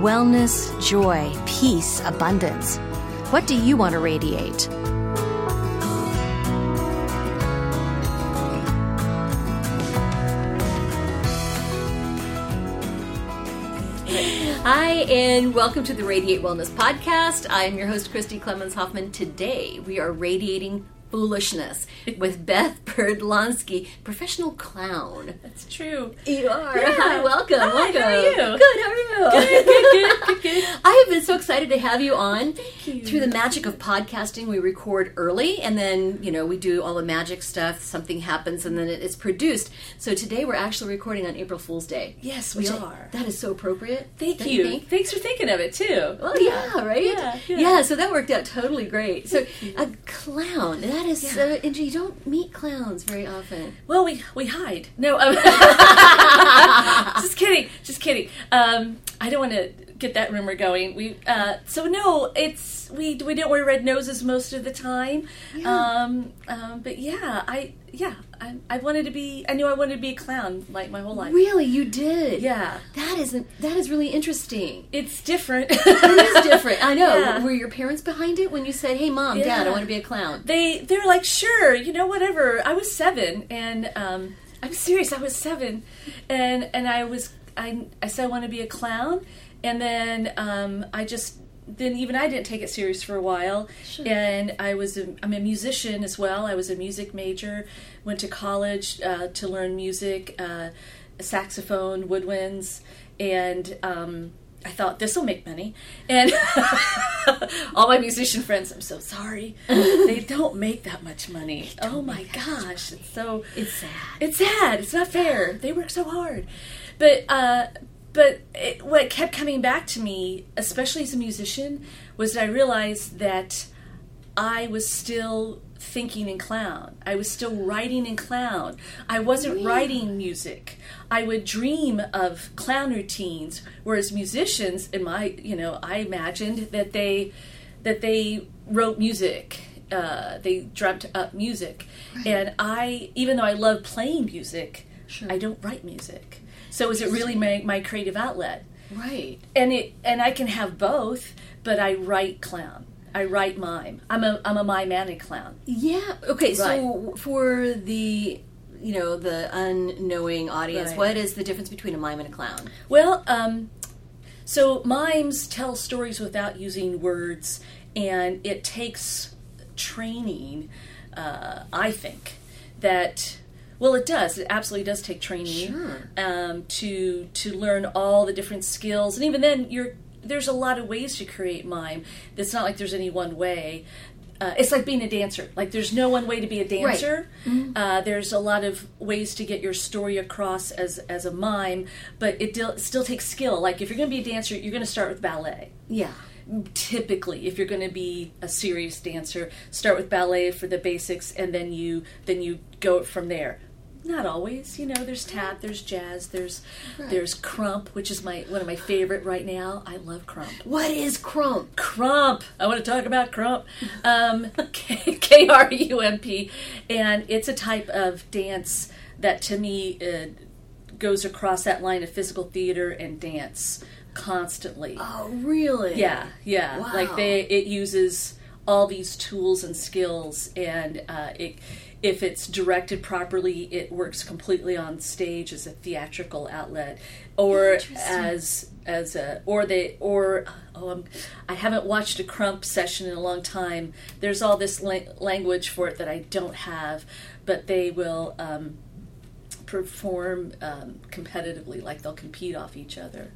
Wellness, joy, peace, abundance. What do you want to radiate? Hi, and welcome to the Radiate Wellness Podcast. I'm your host, Christy Clemens Hoffman. Today, we are radiating foolishness with Beth Byrdlonski, professional clown. That's true. You are. Yeah. Hi, welcome. Hi, welcome. How are you? Good, how are you? Good. I have been so excited to have you on. Thank you. Through the magic of podcasting, we record early, and then, you know, we do all the magic stuff, something happens, and then it's produced. So today we're actually recording on April Fool's Day. Yes, we are. That is so appropriate. Thank you. Thanks for thinking of it, too. Well, yeah, right? Yeah, so that worked out totally great. So, a clown, that is so interesting. You don't meet clowns very often. Well, we hide. No, just kidding. I don't want to get that rumor going. We don't wear red noses most of the time. Yeah. I wanted to be a clown like my whole life. Really? You did? Yeah. That is really interesting. It's different. It is different. I know. Yeah. Were your parents behind it when you said, hey, Mom, Dad, I want to be a clown? They were like, sure, you know, whatever. I was 7, and I'm serious, I was 7, and I said I want to be a clown, and then I didn't take it serious for a while. Sure. And I'm a musician as well. I was a music major, went to college to learn music, saxophone, woodwinds, and I thought this will make money. And all my musician friends, I'm so sorry, they don't make that much money. Oh my gosh, it's sad. It's not fair. They work so hard, but what kept coming back to me, especially as a musician, was that I realized that I was still thinking in clown. I was still writing in clown. I wasn't writing music. I would dream of clown routines, whereas musicians, I imagined that they wrote music. They dreamt up music, right. And even though I love playing music, sure, I don't write music. So is it really my creative outlet? Right. And I can have both, but I write clown. I write mime. I'm a mimetic clown. Yeah. Okay, right. So for the the unknowing audience, right, what is the difference between a mime and a clown? Well, so mimes tell stories without using words, and it takes training, I think, that well, it does. It absolutely does take training, sure, to learn all the different skills. And even then, there's a lot of ways to create mime. It's not like there's any one way. It's like being a dancer. Like, there's no one way to be a dancer. Right. Mm-hmm. There's a lot of ways to get your story across as a mime, but it still takes skill. Like, if you're going to be a dancer, you're going to start with ballet. Yeah. Typically, if you're going to be a serious dancer, start with ballet for the basics, and then you go from there. Not always, there's tap, there's jazz, there's crump, which is one of my favorite right now. I love crump. What is crump? Crump. I want to talk about crump. K-R-U-M-P. And it's a type of dance that, to me, goes across that line of physical theater and dance constantly. Oh, really? Yeah. Wow. Like, it uses all these tools and skills, and if it's directed properly, it works completely on stage as a theatrical outlet, or as a or they or I haven't watched a crump session in a long time. There's all this language for it that I don't have, but they will perform competitively, like they'll compete off each other.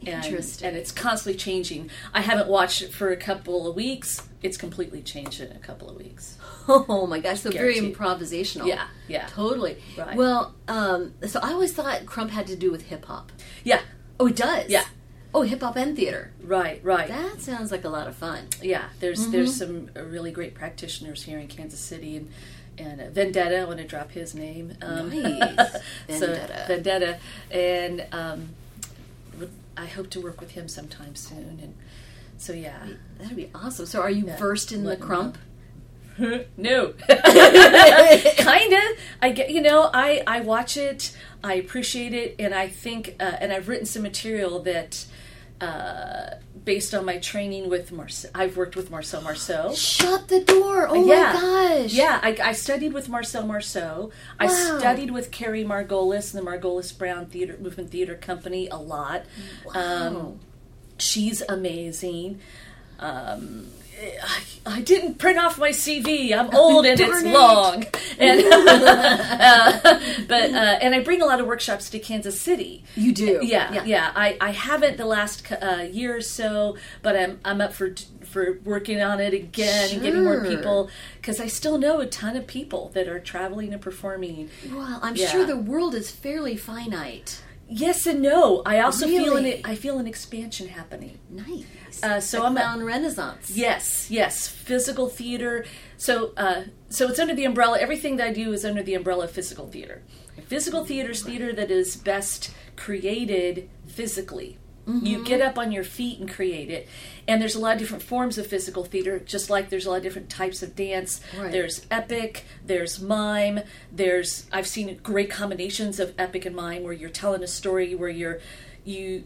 Interesting. And it's constantly changing. I haven't watched it for a couple of weeks. It's completely changed in a couple of weeks. Oh my gosh, so guaranteed. Very improvisational. Yeah, yeah. Totally. Right. Well, so I always thought crump had to do with hip-hop. Yeah. Oh, it does? Yeah. Oh, hip-hop and theater. Right, right. That sounds like a lot of fun. Yeah, there's some really great practitioners here in Kansas City, and Vendetta, I want to drop his name. Nice. Vendetta. So, Vendetta. And I hope to work with him sometime soon. And so, yeah. That'd be awesome. So are you versed in the crump? No. Kind of. I get, I watch it, I appreciate it, and I think, and I've written some material that, based on my training with I've worked with Marcel Marceau. Shut the door. Oh, my gosh. Yeah, I studied with Marcel Marceau. Wow. I studied with Carrie Margolis and the Margolis Brown Theater Movement Theater Company a lot. Wow. She's amazing. I didn't print off my CV. I'm old and it's long. And, and I bring a lot of workshops to Kansas City. You do? Yeah, yeah. I haven't the last year or so, but I'm up for working on it again and getting more people, because I still know a ton of people that are traveling and performing. Well, I'm sure the world is fairly finite. Yes and no. I also feel an expansion happening. Nice. So I'm on Renaissance. Yes. Physical theater. So it's under the umbrella. Everything that I do is under the umbrella of physical theater. Physical theater is theater that is best created physically. Mm-hmm. You get up on your feet and create it. And there's a lot of different forms of physical theater, just like there's a lot of different types of dance. Right. There's epic, there's mime, I've seen great combinations of epic and mime where you're telling a story where the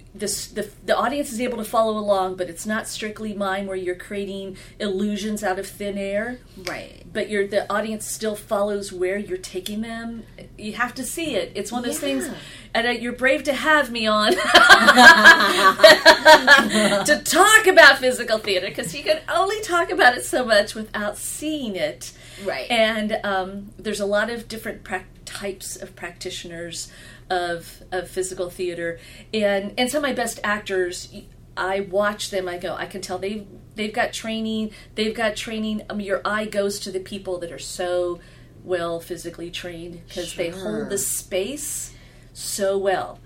audience is able to follow along, but it's not strictly mime where you're creating illusions out of thin air. Right. But the audience still follows where you're taking them. You have to see it. It's one of those things, and you're brave to have me on to talk about physical theater, because you can only talk about it so much without seeing it. Right. And there's a lot of different types of practitioners of physical theater, and some of my best actors, I watch them, I can tell they've got training, your eye goes to the people that are so well physically trained, because they hold the space so well.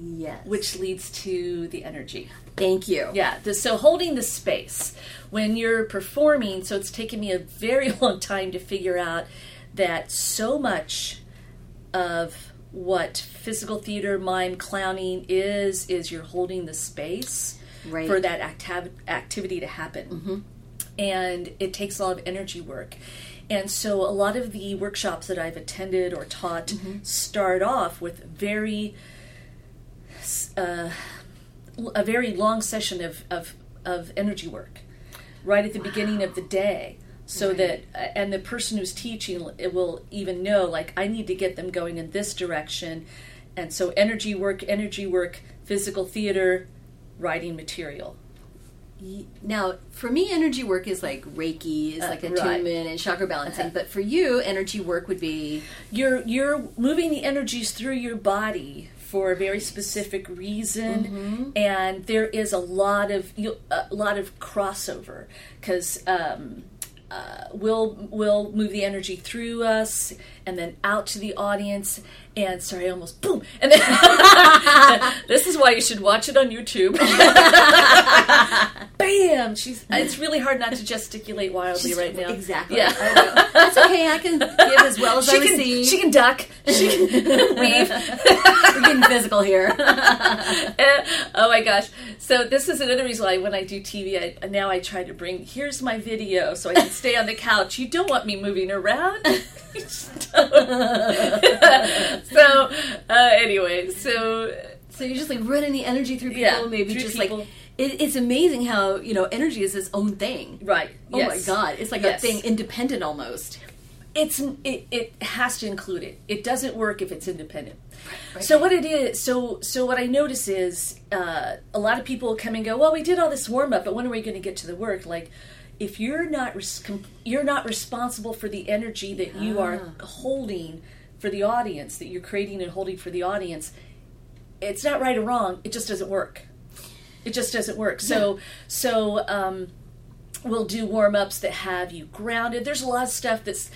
Yes. Which leads to the energy. Thank you. Yeah. So holding the space when you're performing, so it's taken me a very long time to figure out that so much of what physical theater, mime, clowning is you're holding the space for that activity to happen. Mm-hmm. And it takes a lot of energy work. And so a lot of the workshops that I've attended or taught start off with a very long session of energy work right at the beginning of the day. So that, and the person who's teaching will even know, like, I need to get them going in this direction. And so energy work, physical theater, writing material. Now, for me, energy work is like Reiki, is like attunement and chakra balancing. But for you, energy work would be... You're moving the energies through your body for a very specific reason, and there is a lot of crossover, because... we'll move the energy through us and then out to the audience, and sorry, I almost boom. And then this is why you should watch it on YouTube. Bam! It's really hard not to gesticulate wildly right now. Exactly. Yeah. I know. That's okay. I can give as well as I receive. She can duck. She can weave. We're getting physical here. Oh my gosh! So this is another reason why when I do TV, now I try to bring here's my video so I can stay on the couch. You don't want me moving around. So anyway, so you're just like running the energy through people, maybe through just people. Like it's amazing how energy is its own thing, right? Oh yes. My God, it's like a thing independent almost. It has to include it. It doesn't work if it's independent. Right. So what it is, so what I notice is a lot of people come and go, well, we did all this warm up, but when are we going to get to the work? Like, if you're not responsible for the energy that you are holding for the audience, that you're creating and holding for the audience, it's not right or wrong. It just doesn't work. It just doesn't work. So we'll do warm ups that have you grounded. There's a lot of stuff that's.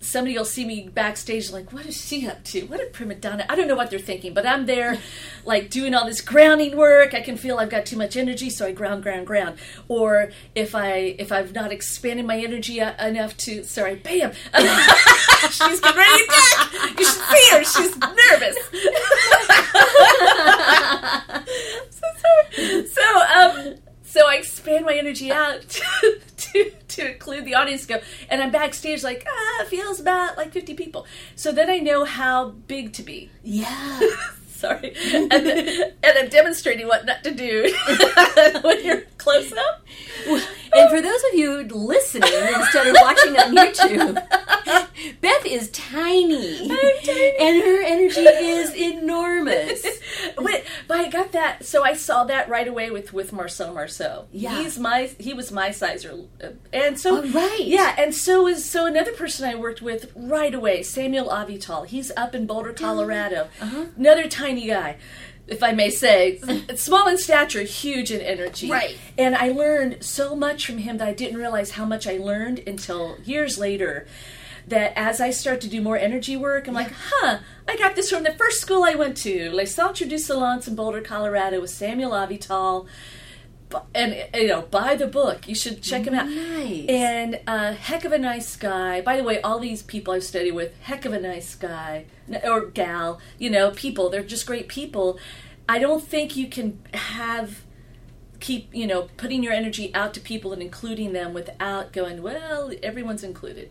Somebody will see me backstage like, what is she up to? What a prima donna. I don't know what they're thinking, but I'm there like doing all this grounding work. I can feel I've got too much energy, so I ground. Or if I've not expanded my energy enough to, sorry, bam. She's getting ready to attack. You should see her. She's nervous. So sorry. So I expand my energy out to include the audience. Go, and I'm backstage like, it feels about like 50 people. So then I know how big to be. Yeah. Sorry. And I'm demonstrating what not to do when you're close up. And for those of you listening instead of watching on YouTube, Beth is tiny. I'm tiny. And her energy is enormous. But I got that. So I saw that right away with Marcel Marceau. Yeah. He was my sizer. And so, all right. Yeah. And so another person I worked with right away, Samuel Avital. He's up in Boulder, Colorado. Uh-huh. Another tiny guy, if I may say. Small in stature, huge in energy. Right. And I learned so much from him that I didn't realize how much I learned until years later. That as I start to do more energy work, I'm like, I got this from the first school I went to, Les Centres du Salon in Boulder, Colorado, with Samuel Avital. And, buy the book. You should check him out. Nice. And heck of a nice guy. By the way, all these people I've studied with, heck of a nice guy. Or gal. People. They're just great people. I don't think you can keep putting your energy out to people and including them without going, well, everyone's included.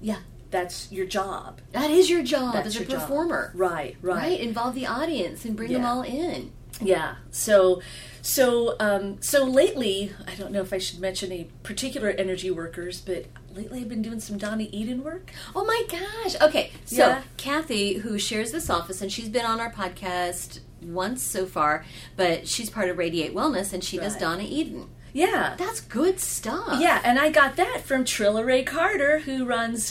Yeah. That's your job. That is your job as a performer. Right. Involve the audience and bring them all in. Yeah. So lately, I don't know if I should mention any particular energy workers, but lately I've been doing some Donna Eden work. Oh my gosh. Okay. So Kathy, who shares this office, and she's been on our podcast once so far, but she's part of Radiate Wellness, and she does Donna Eden. Yeah. That's good stuff. Yeah, and I got that from Trilla Ray Carter, who runs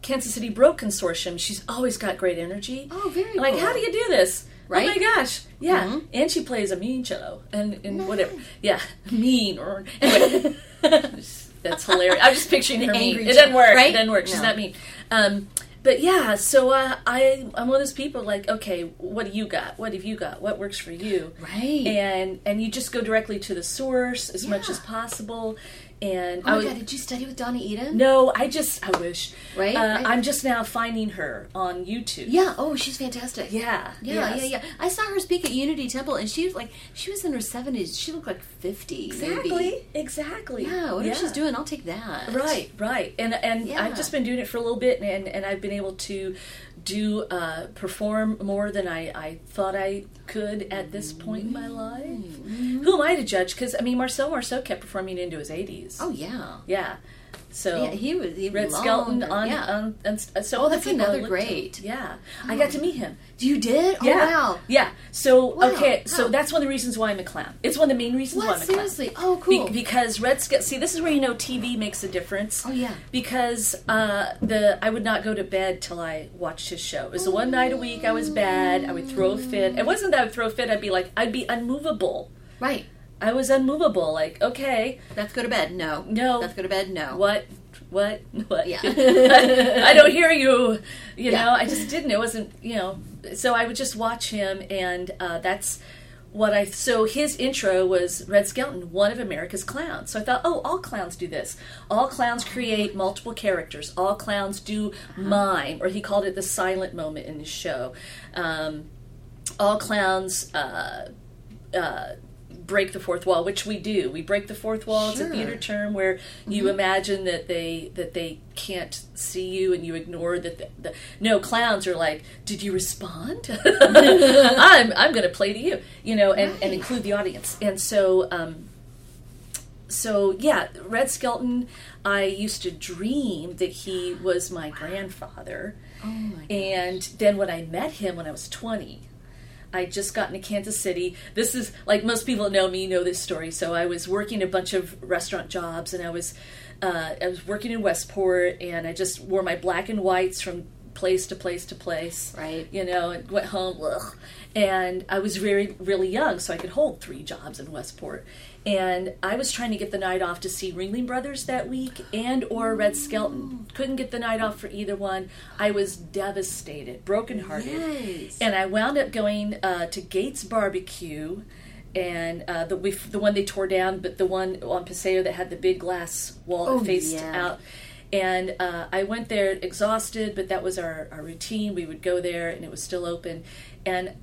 Kansas City Broke Consortium. She's always got great energy. Oh, very good. Cool. How do you do this? Right? Oh my gosh. Yeah. Mm-hmm. And she plays a mean cello and nice. Whatever. Yeah. Mean or anyway. That's hilarious. I'm just picturing her angry mean. It doesn't work. Right? It doesn't work. No. She's not mean. But yeah, so I'm one of those people like, okay, what do you got? What have you got? What works for you? Right. And you just go directly to the source as much as possible. And oh my God, did you study with Donna Eden? No, I wish. Right? I'm just now finding her on YouTube. Yeah, oh, she's fantastic. Yeah. I saw her speak at Unity Temple, and she was in her 70s. She looked like 50, Exactly. Yeah, whatever she's doing, I'll take that. Right. And I've just been doing it for a little bit, and I've been able to do perform more than I thought I could at this point in my life. Mm-hmm. Who am I to judge? Because, Marcel Marceau kept performing into his 80s. Oh yeah, yeah. So yeah, he was Red Skelton that's another great. Yeah, oh. I got to meet him. You did? Yeah. Oh wow. Yeah. So so that's one of the reasons why I'm a clown. It's one of the main reasons why I'm a clown. Seriously? Oh cool. Because Red Skelton. See, this is where TV makes a difference. Oh yeah. Because I would not go to bed till I watched his show. It was the one night a week I was bad. I would throw a fit. It wasn't that I would throw a fit. I'd be unmovable. Right. I was unmovable, like, okay. Let's go to bed, no. Let's go to bed, no. What? Yeah. I don't hear you, know. I just didn't. It wasn't, So I would just watch him, and that's what I... So his intro was Red Skelton, one of America's clowns. So I thought, all clowns do this. All clowns create multiple characters. All clowns do mime, or he called it the silent moment in his show. All clowns... break the fourth wall, which we do. We break the fourth wall. Sure. It's a theater term where you imagine that they can't see you and you ignore that. Clowns are like, did you respond? I'm going to play to you, and include the audience. And so So yeah, Red Skelton, I used to dream that he was my grandfather. Oh my gosh. And then when I met him when I was 20, I'd just gotten to Kansas City. This is, like, most people know me, know this story. So I was working a bunch of restaurant jobs, and I was working in Westport, and I just wore my black and whites from place to place to place. Right. You know, and went home, ugh. And I was very, really young, so I could hold 3 jobs in Westport. And I was trying to get the night off to see Ringling Brothers that week and or Red Skelton. Couldn't get the night off for either one. I was devastated, brokenhearted. Yes. And I wound up going to Gates Barbecue, and the one they tore down, but the one on Paseo that had the big glass wall that faced out. And I went there exhausted, but that was our routine. We would go there, and it was still open. And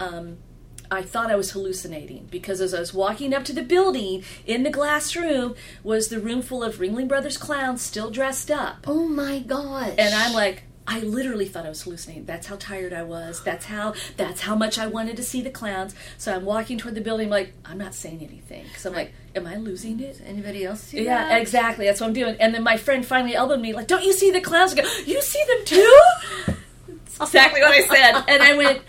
I thought I was hallucinating, because as I was walking up to the building, in the glass room was the room full of Ringling Brothers clowns still dressed up. Oh my gosh. And I'm like, I literally thought I was hallucinating. That's how tired I was. That's how much I wanted to see the clowns. So I'm walking toward the building, like, I'm not saying anything. Because I'm like, am I losing it? Anybody else see that? Yeah, exactly. That's what I'm doing. And then my friend finally elbowed me, like, don't you see the clowns? I go, you see them too? That's exactly what I said. And I went...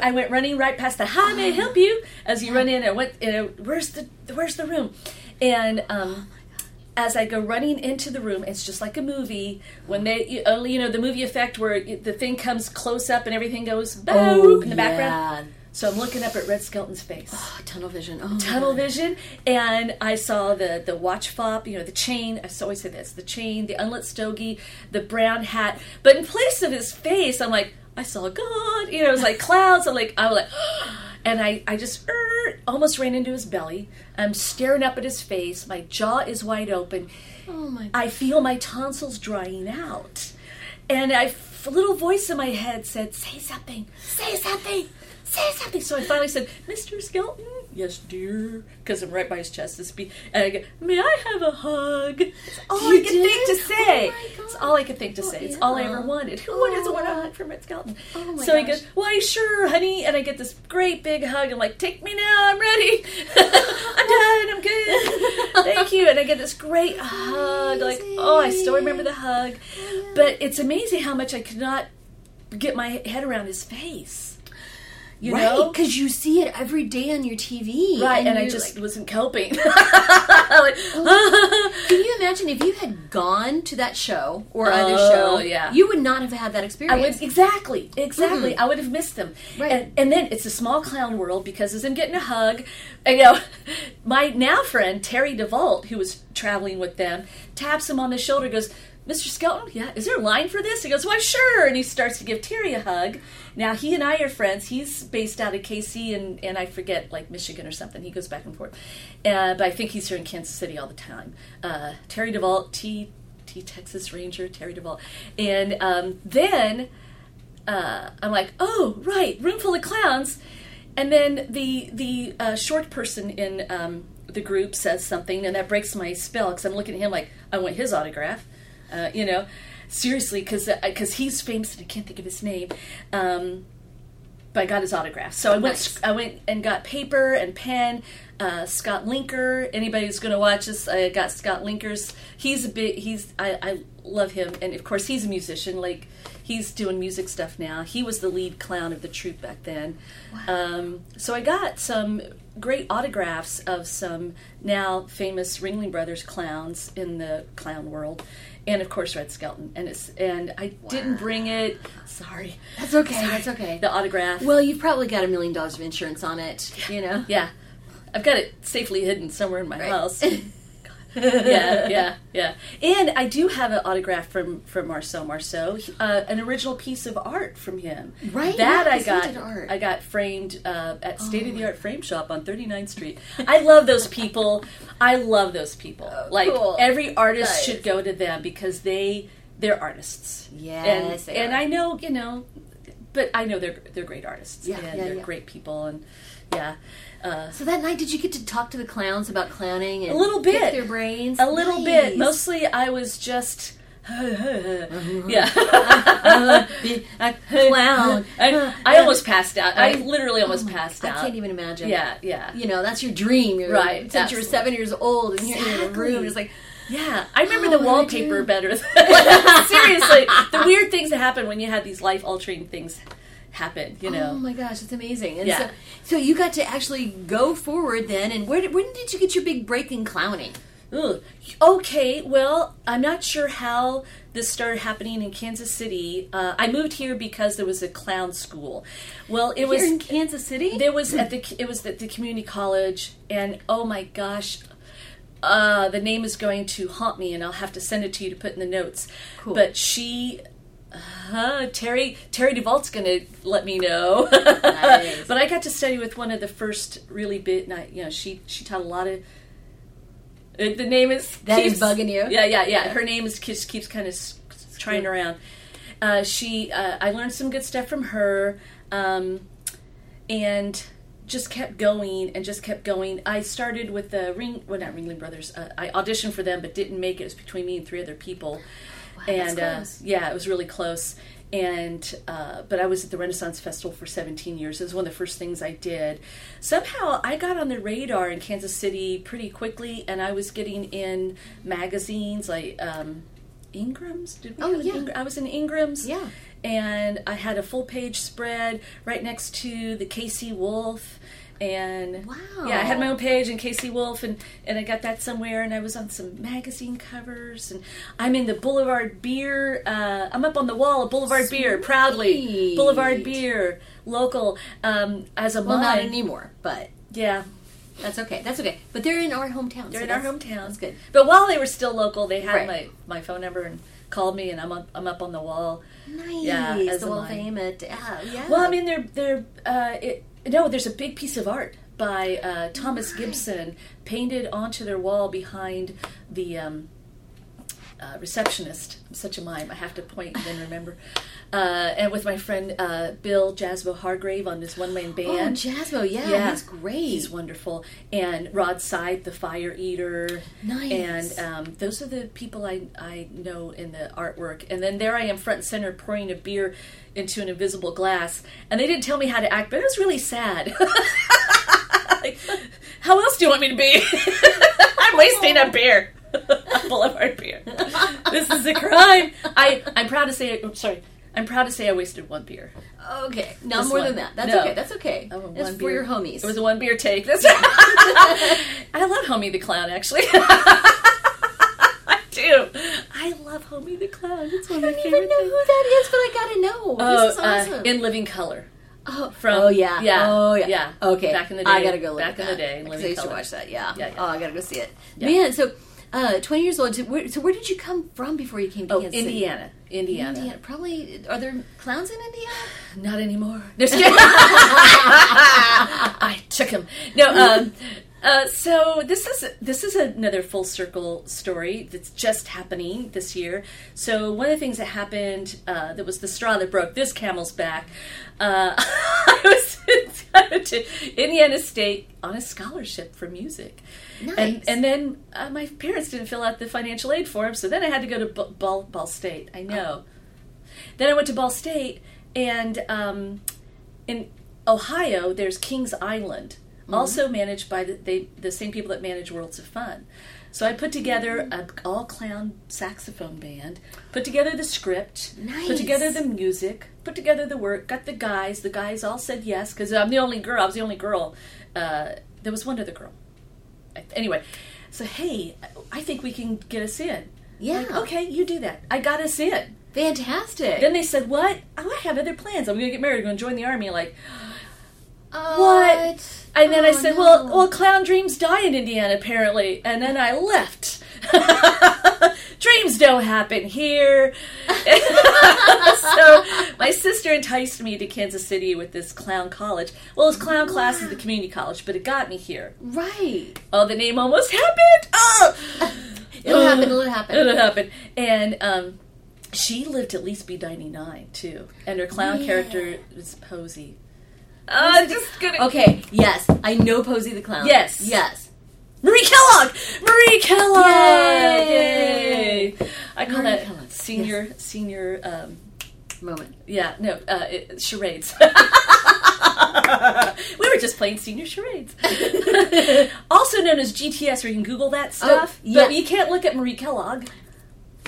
I went running right past the "Hi, may I help you?" as you run in. I went, where's the room? And as I go running into the room, it's just like a movie when the movie effect where the thing comes close up and everything goes boom in the background. So I'm looking up at Red Skelton's face. Oh, tunnel vision. Oh, tunnel vision. And I saw the watch fob, the chain. I always say this: the chain, the unlit stogie, the brown hat. But in place of his face, I'm like, I saw God, it was like clouds. I was like, and I just almost ran into his belly. I'm staring up at his face. My jaw is wide open. Oh my! I feel my tonsils drying out, and a little voice in my head said, "Say something, say something, say something." So I finally said, "Mr. Skelton." Yes, dear, because I'm right by his chest. And I go, may I have a hug? It's all I could think to say. It's all I could think to say. It's all I ever wanted. Who doesn't want a hug from Red Skelton? So he goes, why, sure, honey. And I get this great big hug. I'm like, take me now. I'm ready. I'm done. I'm good. Thank you. And I get this great hug. Like, I still remember the hug. But it's amazing how much I could not get my head around his face. Right, because you see it every day on your TV. Right, and I just wasn't coping. Can you imagine if you had gone to that show or other show, you would not have had that experience. Exactly. Mm-hmm. I would have missed them. Right. And then it's a small clown world, because as I'm getting a hug, my now friend, Terry DeVault, who was traveling with them, taps him on the shoulder and goes, Mr. Skelton, is there a line for this? He goes, why, sure. And he starts to give Terry a hug. Now, he and I are friends. He's based out of KC and I forget, like, Michigan or something. He goes back and forth. But I think he's here in Kansas City all the time. Terry DeVault, Texas Ranger, Terry DeVault. And then I'm like, oh, right, room full of clowns. And then the short person in the group says something, and that breaks my spell, because I'm looking at him like, I want his autograph. Seriously, because he's famous and I can't think of his name, but I got his autograph. So I went and got paper and pen. Scott Linker. Anybody who's going to watch this, I got Scott Linker's. I love him, and of course he's a musician. Like, he's doing music stuff now. He was the lead clown of the troupe back then. Wow. So I got some great autographs of some now famous Ringling Brothers clowns in the clown world. And of course, Red Skelton, and I didn't bring it. Sorry, that's okay. That's okay. The autograph. Well, you've probably got $1 million of insurance on it. Yeah. Yeah, I've got it safely hidden somewhere in my house. Yeah. And I do have an autograph from Marcel Marceau, an original piece of art from him. Right. I got framed at State of the Art Frame Shop on 39th Street. I love those people. Cool. Every artist should go to them, because they're artists. Yes, they are. And I know, but I know they're great artists. Yeah, and they're great people, and yeah. So that night, did you get to talk to the clowns about clowning and pick their brains? A little bit. Mostly I was just Yeah. I would be a clown. I almost passed out. I literally almost passed out. I can't even imagine. Yeah, yeah. You know, that's your dream. You're right. Like, since you were 7 years old and you're in a room and it's like, yeah, I remember the wallpaper better. Seriously, the weird things that happen when you have these life-altering things happen, you know. Oh my gosh, it's amazing. And yeah. So you got to actually go forward then, and when did you get your big break in clowning? Ooh. Okay, well, I'm not sure how this started happening in Kansas City. I moved here because there was a clown school. Well, it was in Kansas City. There was at the community college, and oh my gosh. The name is going to haunt me, and I'll have to send it to you to put in the notes. Cool. But she, Terry DeVault's going to let me know. Nice. But I got to study with one of the first really big, you know, she taught a lot of. The name is that keeps, is bugging you. Yeah, yeah, yeah. Her name is keeps kind of trying around. I learned some good stuff from her, and. Just kept going and just kept going. I started with the Ringling Brothers. I auditioned for them but didn't make it. It was between me and three other people. Wow, and that's close. Yeah, it was really close. And but I was at the Renaissance Festival for 17 years. It was one of the first things I did. Somehow I got on the radar in Kansas City pretty quickly, and I was getting in magazines like Ingram's. Did we have an Ingram's? I was in Ingram's. Yeah. And I had a full-page spread right next to the KC Wolf. And wow. Yeah, I had my own page in KC Wolf, and I got that somewhere. And I was on some magazine covers. And I'm in the Boulevard Beer. I'm up on the wall of Boulevard Sweet. Beer, proudly. Boulevard Beer, local, as a mime. Well, not anymore, but... Yeah. That's okay. That's okay. But they're in our hometown. They're in our hometown. That's good. But while they were still local, they had my phone number and... called me, and I'm up on the wall. Nice. Yeah, as the Wall of Fame. Yeah. Well, I mean, there's a big piece of art by Thomas Gibson painted onto their wall behind the receptionist. I'm such a mime. I have to point and then remember. And with my friend Bill Jasbo Hargrave on his one-man band. Oh, Jasbo, yeah, he's great. He's wonderful. And Rod Seid, the Fire Eater. Nice. And those are the people I know in the artwork. And then there I am front and center pouring a beer into an invisible glass. And they didn't tell me how to act, but it was really sad. Like, how else do you want me to be? I'm wasting a beer. Boulevard Beer. This is a crime. I'm proud to say. I'm sorry. I'm proud to say I wasted one beer. Okay, not just more one. Than that. That's okay. That's okay. It's for your homies. It was a one beer take. That's right. I love Homie the Clown. Actually, I do. I love Homie the Clown. It's one of my favorite things. I don't even know who that is, but I gotta know. Oh, this is awesome. In Living Color. Oh, from yeah. Okay, back in the day. I gotta go look back at that. Back in the day, in Living Color. I used to watch that. Yeah. Oh, I gotta go see it. Yeah. Man, so. 20 years old. So where did you come from before you came to Kansas City? Indiana. Probably, are there clowns in Indiana? Not anymore. I took him. No, so this is another full circle story that's just happening this year. So one of the things that happened that was the straw that broke this camel's back, I was invited to Indiana State on a scholarship for music. Nice. And then my parents didn't fill out the financial aid form, so then I had to go to Ball State. I know. Oh. Then I went to Ball State, and in Ohio, there's Kings Island, mm-hmm. also managed by the same people that manage Worlds of Fun. So I put together an all-clown saxophone band, put together the script, nice. Put together the music, put together the work, got the guys. The guys all said yes, because I'm the only girl. I was the only girl. There was one other girl. Anyway, so hey, I think we can get us in. Yeah. Like, okay, you do that. I got us in. Fantastic. Then they said, what? Oh, I have other plans. I'm going to get married. I'm going to join the Army. Like, what? And then I said, no. well, clown dreams die in Indiana, apparently. And then I left. Dreams don't happen here. So my sister enticed me to Kansas City with this clown college. Well, it's clown class at the community college, but it got me here. Right. Oh, the name almost happened. Oh, It'll happen. And she lived to at least be 99, too. And her clown character was Posey. I'm just gonna... Okay, yes. I know Posey the Clown. Yes. Marie Kellogg! Yay! I call Marie that Kellogg. senior yes. senior moment. Yeah, no, charades. We were just playing senior charades. Also known as GTS, or you can Google that stuff. Oh, yeah. But you can't look at Marie Kellogg.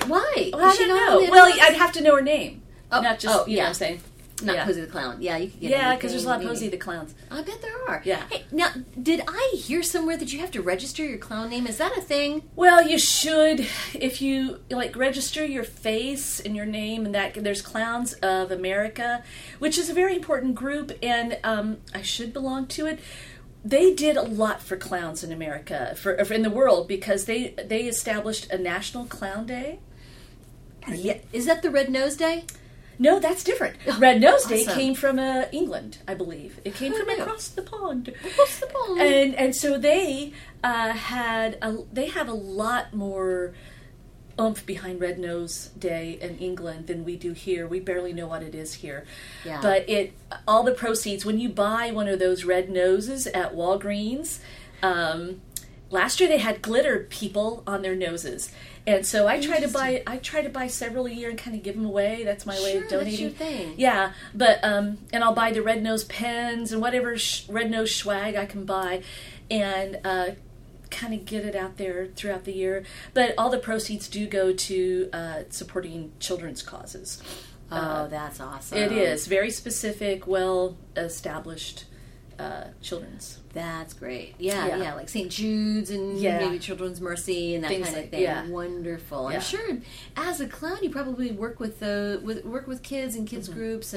Why? Well, I don't know. Well, I'd have to know her name. Oh, not just, you know what I'm saying. Not Posey the Clown. Yeah, you could get anything. Yeah, because there's a lot of Posey the Clowns. I bet there are. Yeah. Hey, now, did I hear somewhere that you have to register your clown name? Is that a thing? Well, you should. If you, register your face and your name, and that there's Clowns of America, which is a very important group, and I should belong to it. They did a lot for clowns in America, for in the world, because they established a National Clown Day. Yeah. Is that the Red Nose Day? No, that's different. Red Nose Day came from England, I believe. It came from across the pond. Across the pond. And so they have a lot more oomph behind Red Nose Day in England than we do here. We barely know what it is here. Yeah. But all the proceeds, when you buy one of those red noses at Walgreens, last year they had glitter people on their noses. And so I try to buy several a year and kind of give them away. That's my way of donating. That's your thing. Yeah, but and I'll buy the red nose pens and whatever red nose swag I can buy, and kind of get it out there throughout the year. But all the proceeds do go to supporting children's causes. Oh, that's awesome! It is very specific, well established. Children's. That's great. Yeah, like St. Jude's and maybe Children's Mercy and that things kind of thing. Yeah. Wonderful. Yeah. I'm sure as a clown you probably work with kids and kids mm-hmm. groups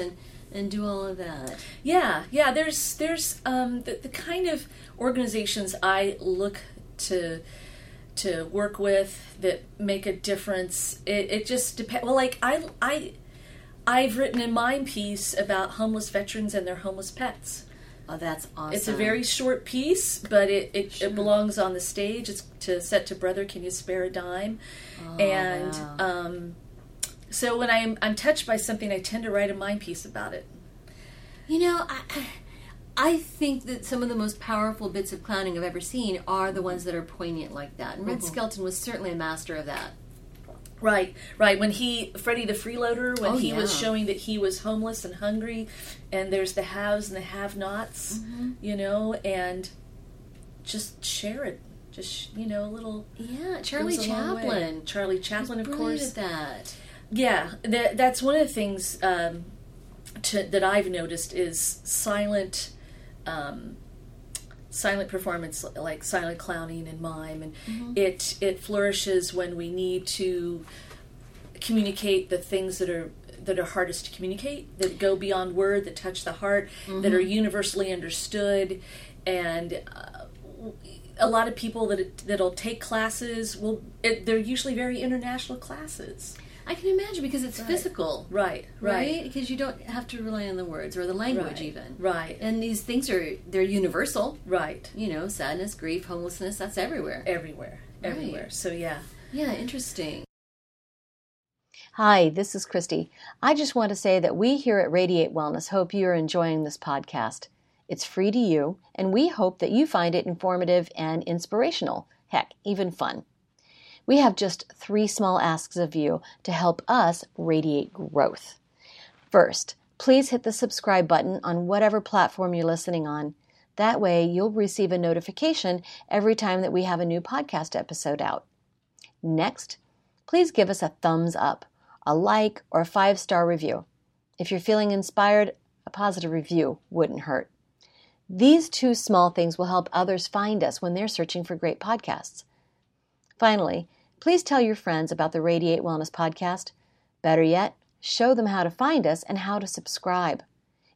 and do all of that. Yeah. There's the kind of organizations I look to work with that make a difference. It just depends. Well, like I've written in my piece about homeless veterans and their homeless pets. Oh, that's awesome. It's a very short piece, but it belongs on the stage. It's set to Brother, Can You Spare a Dime? Oh, and wow. So when I'm touched by something, I tend to write a mind piece about it. You know, I think that some of the most powerful bits of clowning I've ever seen are the ones that are poignant like that. And Red mm-hmm. Skelton was certainly a master of that. Right. When Freddie the Freeloader, when he was showing that he was homeless and hungry, and there's the haves and the have-nots, mm-hmm. And just share it. Just, a little... Yeah, Charlie Chaplin. Charlie Chaplin, of course. That. Yeah, that's one of the things that I've noticed is silent... silent performance, like silent clowning and mime, and mm-hmm. it flourishes when we need to communicate the things that are hardest to communicate, that go beyond word, that touch the heart, mm-hmm. that are universally understood. And a lot of people that'll take classes they're usually very international classes. I can imagine, because it's physical. Right. Because you don't have to rely on the words or the language even. Right. And these things they're universal. Right. Sadness, grief, homelessness, that's everywhere. Everywhere. Right. So, yeah. Yeah, interesting. Hi, this is Christy. I just want to say that we here at Radiate Wellness hope you're enjoying this podcast. It's free to you, and we hope that you find it informative and inspirational. Heck, even fun. We have just 3 small asks of you to help us radiate growth. First, please hit the subscribe button on whatever platform you're listening on. That way, you'll receive a notification every time that we have a new podcast episode out. Next, please give us a thumbs up, a like, or a 5-star review. If you're feeling inspired, a positive review wouldn't hurt. These 2 small things will help others find us when they're searching for great podcasts. Finally, please tell your friends about the Radiate Wellness podcast. Better yet, show them how to find us and how to subscribe.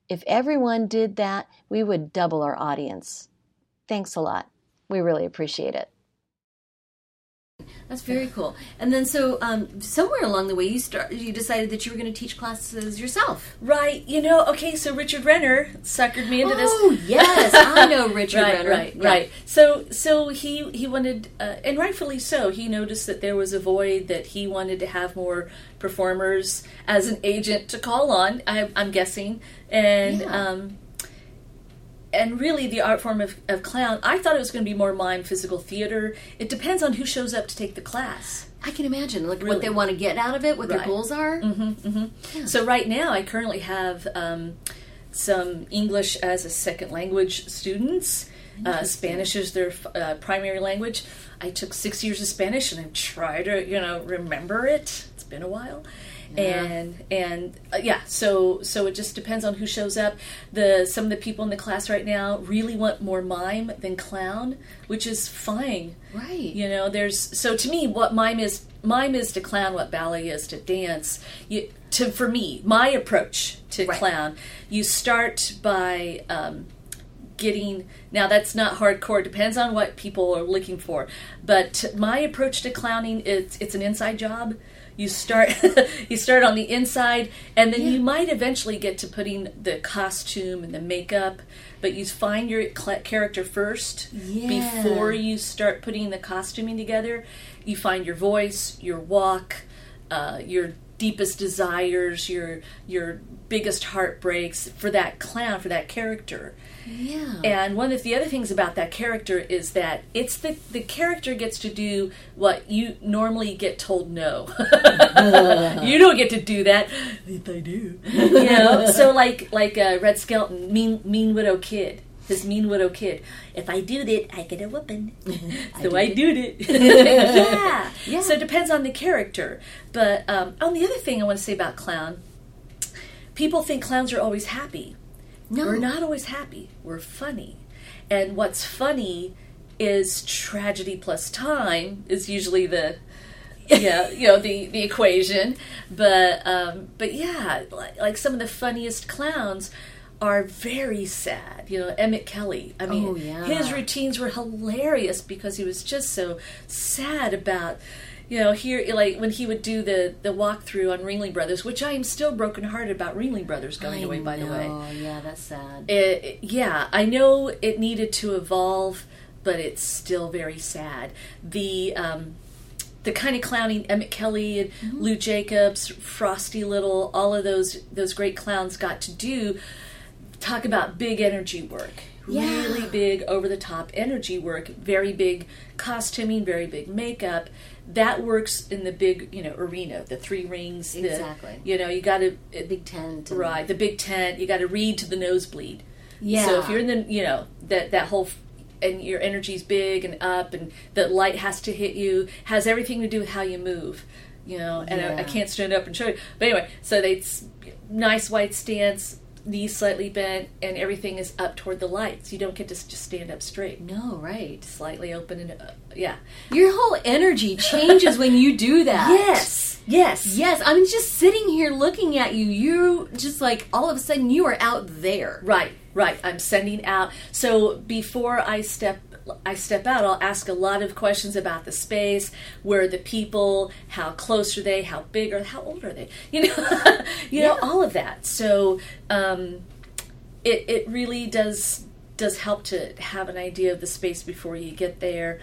If everyone did that, we would double our audience. Thanks a lot. We really appreciate it. That's very cool. And then so somewhere along the way, you decided that you were going to teach classes yourself. Right. So Richard Renner suckered me into this. Oh, yes. I know Richard Renner. Right. So he wanted, and rightfully so, he noticed that there was a void, that he wanted to have more performers as an agent to call on, I'm guessing. And and really the art form of clown, I thought it was going to be more mime, physical theater. It depends on who shows up to take the class. I can imagine, like, really, what they want to get out of it, what right. their goals are. Mm-hmm, mm-hmm. Yeah. So right now I currently have some English as a second language students. Spanish is their primary language. I took 6 years of Spanish, and I try to, remember it. It's been a while. Yeah. So it just depends on who shows up. Some of the people in the class right now really want more mime than clown, which is fine. Right. So to me, what mime is to clown what ballet is to dance. For me, my approach to right. clown, you start by getting, now that's not hardcore, depends on what people are looking for, but my approach to clowning, it's an inside job. You start on the inside, and then yeah. you might eventually get to putting the costume and the makeup, but you find your character first yeah. before you start putting the costuming together. You find your voice, your walk, your deepest desires, your biggest heartbreaks for that clown, for that character. Yeah. And one of the other things about that character is that it's the character gets to do what you normally get told no. You don't get to do that. They do. So like Red Skelton, mean widow kid. This mean widow kid. If I did it, I get a whooping. I did it. Yeah. Yeah. So it depends on the character. But the other thing I want to say about clown, people think clowns are always happy. No. We're not always happy. We're funny. And what's funny is tragedy plus time is usually the the equation. But yeah, like some of the funniest clowns are very sad. Emmett Kelly. I mean, his routines were hilarious because he was just so sad about, here, like when he would do the walkthrough on Ringling Brothers, which I am still brokenhearted about Ringling Brothers going away, by the way. Oh, yeah, that's sad. I know it needed to evolve, but it's still very sad. The kind of clowning Emmett Kelly and mm-hmm. Lou Jacobs, Frosty Little, all of those great clowns got to do. Talk about big energy work. Yeah. Really big, over-the-top energy work. Very big costuming, very big makeup. That works in the big, arena, the three rings. Exactly. You got to... Big tent. Right, the big tent. You got to read to the nosebleed. Yeah. So if you're in the, that whole... and your energy's big and up, and the light has to hit you, has everything to do with how you move. And yeah. I can't stand up and show you. But anyway, so it's nice wide stance, knees slightly bent, and everything is up toward the light, so you don't get to just stand up straight. No, right. Slightly open and yeah. Your whole energy changes when you do that. Yes. I mean, just sitting here looking at you, you just like, all of a sudden you are out there. Right. I'm sending out. So before I step out, I'll ask a lot of questions about the space, where are the people, how close are they, how big are they, how old are they, all of that. So it really does help to have an idea of the space before you get there,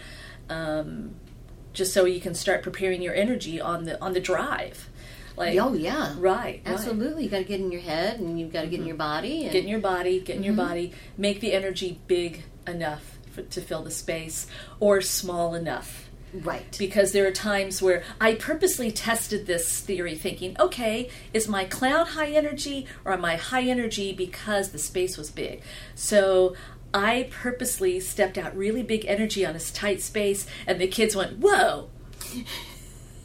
just so you can start preparing your energy on the drive. Like, oh yeah, right, absolutely. Right. You got to get in your head, and you've got to get in your body. And... Get in your body. Make the energy big enough to fill the space, or small enough. Right. Because there are times where I purposely tested this theory thinking, okay, is my clown high energy, or am I high energy because the space was big? So I purposely stepped out really big energy on this tight space, and the kids went, whoa.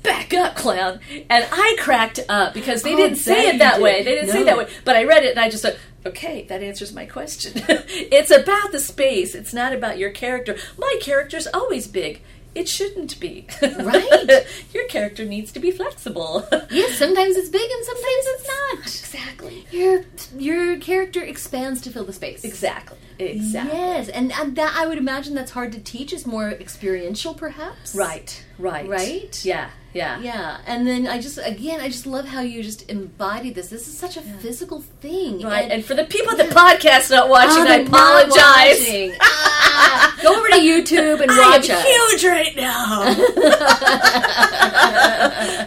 Back up, clown. And I cracked up because they didn't say it that way. They didn't say it that way. But I read it and I just thought, okay, that answers my question. It's about the space. It's not about your character. My character's always big. It shouldn't be. Right. Your character needs to be flexible. Yes, sometimes it's big and sometimes it's not. Exactly. Your character expands to fill the space. Exactly. Yes, and that, I would imagine that's hard to teach. It's more experiential, perhaps. Right. Yeah. And then I just love how you just embody this. This is such a physical thing. Right. And for the people at the podcast not watching, I apologize. Go over to YouTube and watch us. I am huge right now.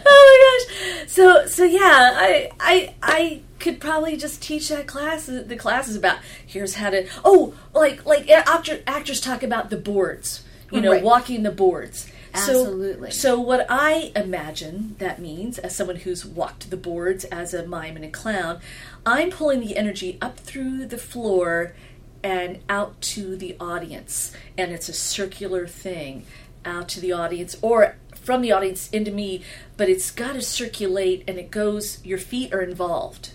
Oh my gosh. So yeah, I could probably just teach that class. The class is about here's how to actors talk about the boards, walking the boards. Absolutely. So what I imagine that means, as someone who's walked the boards as a mime and a clown, I'm pulling the energy up through the floor and out to the audience, and it's a circular thing, out to the audience or from the audience into me, but it's got to circulate, and it goes, your feet are involved.